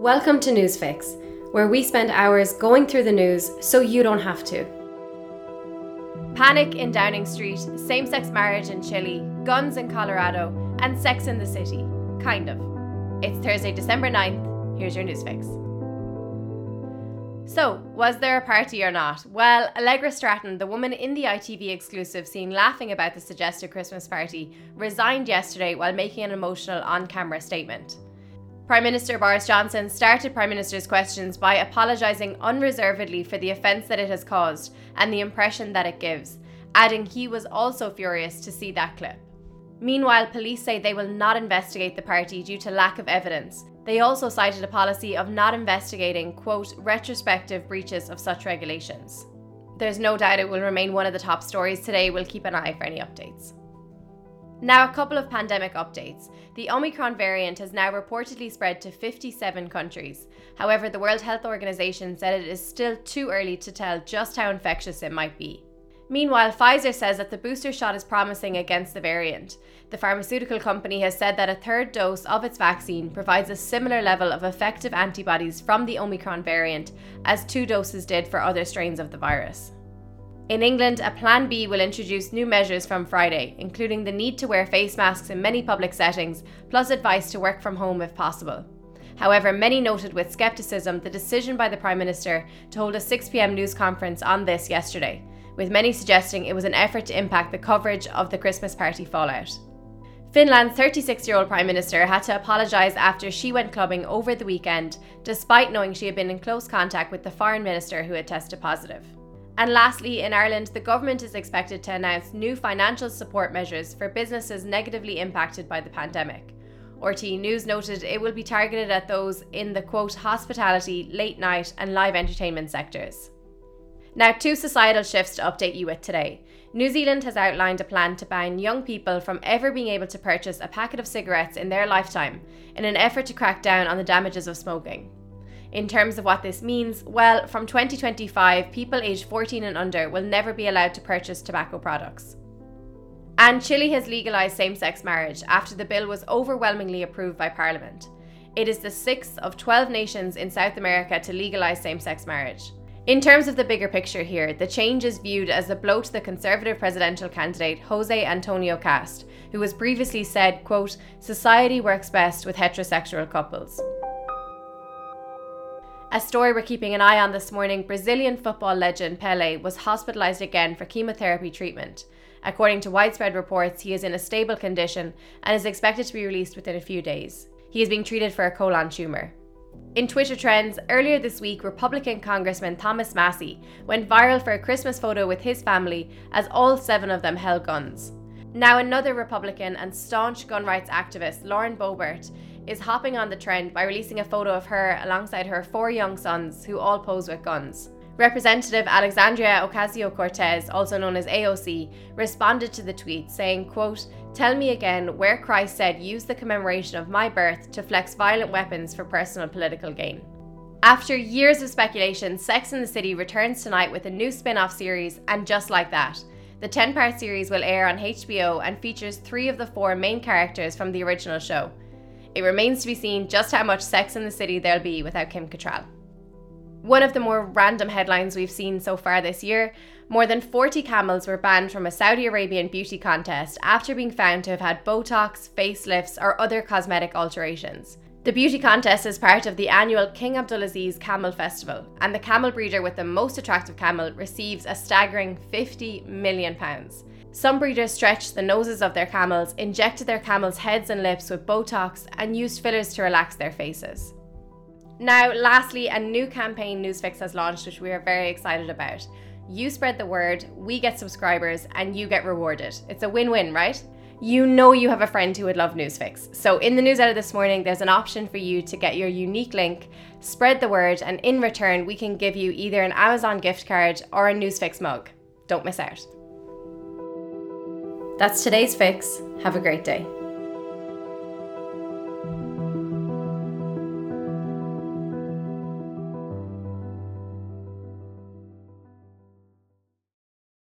Welcome to Newsfix, where we spend hours going through the news so you don't have to. Panic in Downing Street, same-sex marriage in Chile, guns in Colorado, and sex in the city. Kind of. It's Thursday, December 9th. Here's your Newsfix. So, was there a party or not? Well, Allegra Stratton, the woman in the ITV exclusive seen laughing about the suggested Christmas party, resigned yesterday while making an emotional on-camera statement. Prime Minister Boris Johnson started Prime Minister's questions by apologising unreservedly for the offence that it has caused and the impression that it gives, adding he was also furious to see that clip. Meanwhile, police say they will not investigate the party due to lack of evidence. They also cited a policy of not investigating, quote, retrospective breaches of such regulations. There's no doubt it will remain one of the top stories today. We'll keep an eye for any updates. Now, a couple of pandemic updates. The Omicron variant has now reportedly spread to 57 countries. However, the World Health Organization said it is still too early to tell just how infectious it might be. Meanwhile, Pfizer says that the booster shot is promising against the variant. The pharmaceutical company has said that a third dose of its vaccine provides a similar level of effective antibodies from the Omicron variant as two doses did for other strains of the virus. In England, a Plan B will introduce new measures from Friday, including the need to wear face masks in many public settings, plus advice to work from home if possible. However, many noted with scepticism the decision by the Prime Minister to hold a 6 p.m. news conference on this yesterday, with many suggesting it was an effort to impact the coverage of the Christmas party fallout. Finland's 36-year-old Prime Minister had to apologise after she went clubbing over the weekend, despite knowing she had been in close contact with the Foreign Minister who had tested positive. And lastly, in Ireland, the government is expected to announce new financial support measures for businesses negatively impacted by the pandemic. RTE News noted it will be targeted at those in the, quote, hospitality, late night and live entertainment sectors. Now, two societal shifts to update you with today. New Zealand has outlined a plan to ban young people from ever being able to purchase a packet of cigarettes in their lifetime in an effort to crack down on the damages of smoking. In terms of what this means, well, from 2025, people aged 14 and under will never be allowed to purchase tobacco products. And Chile has legalised same-sex marriage after the bill was overwhelmingly approved by Parliament. It is the sixth of 12 nations in South America to legalise same-sex marriage. In terms of the bigger picture here, the change is viewed as a blow to the Conservative presidential candidate Jose Antonio Kast, who has previously said, quote, "Society works best with heterosexual couples." A story we're keeping an eye on this morning, Brazilian football legend Pele was hospitalised again for chemotherapy treatment. According to widespread reports, he is in a stable condition and is expected to be released within a few days. He is being treated for a colon tumour. In Twitter trends, earlier this week, Republican Congressman Thomas Massie went viral for a Christmas photo with his family as all seven of them held guns. Now another Republican and staunch gun rights activist, Lauren Boebert, is hopping on the trend by releasing a photo of her alongside her four young sons who all pose with guns. Representative Alexandria Ocasio-Cortez, also known as AOC, responded to the tweet saying, quote, "Tell me again where Christ said use the commemoration of my birth to flex violent weapons for personal political gain." After years of speculation, Sex and the City returns tonight with a new spin-off series, And Just Like That. The 10-part series will air on HBO and features three of the four main characters from the original show. It remains to be seen just how much Sex in the City there'll be without Kim Cattrall. One of the more random headlines we've seen so far this year, more than 40 camels were banned from a Saudi Arabian beauty contest after being found to have had Botox, facelifts or other cosmetic alterations. The beauty contest is part of the annual King Abdulaziz Camel Festival, and the camel breeder with the most attractive camel receives a staggering £50 million. Some breeders stretched the noses of their camels, injected their camels' heads and lips with Botox, and used fillers to relax their faces. Now, lastly, a new campaign Newsfix has launched, which we are very excited about. You spread the word, we get subscribers, and you get rewarded. It's a win-win, right? You know you have a friend who would love Newsfix. So in the newsletter this morning, there's an option for you to get your unique link, spread the word, and in return, we can give you either an Amazon gift card or a Newsfix mug. Don't miss out. That's today's fix. Have a great day.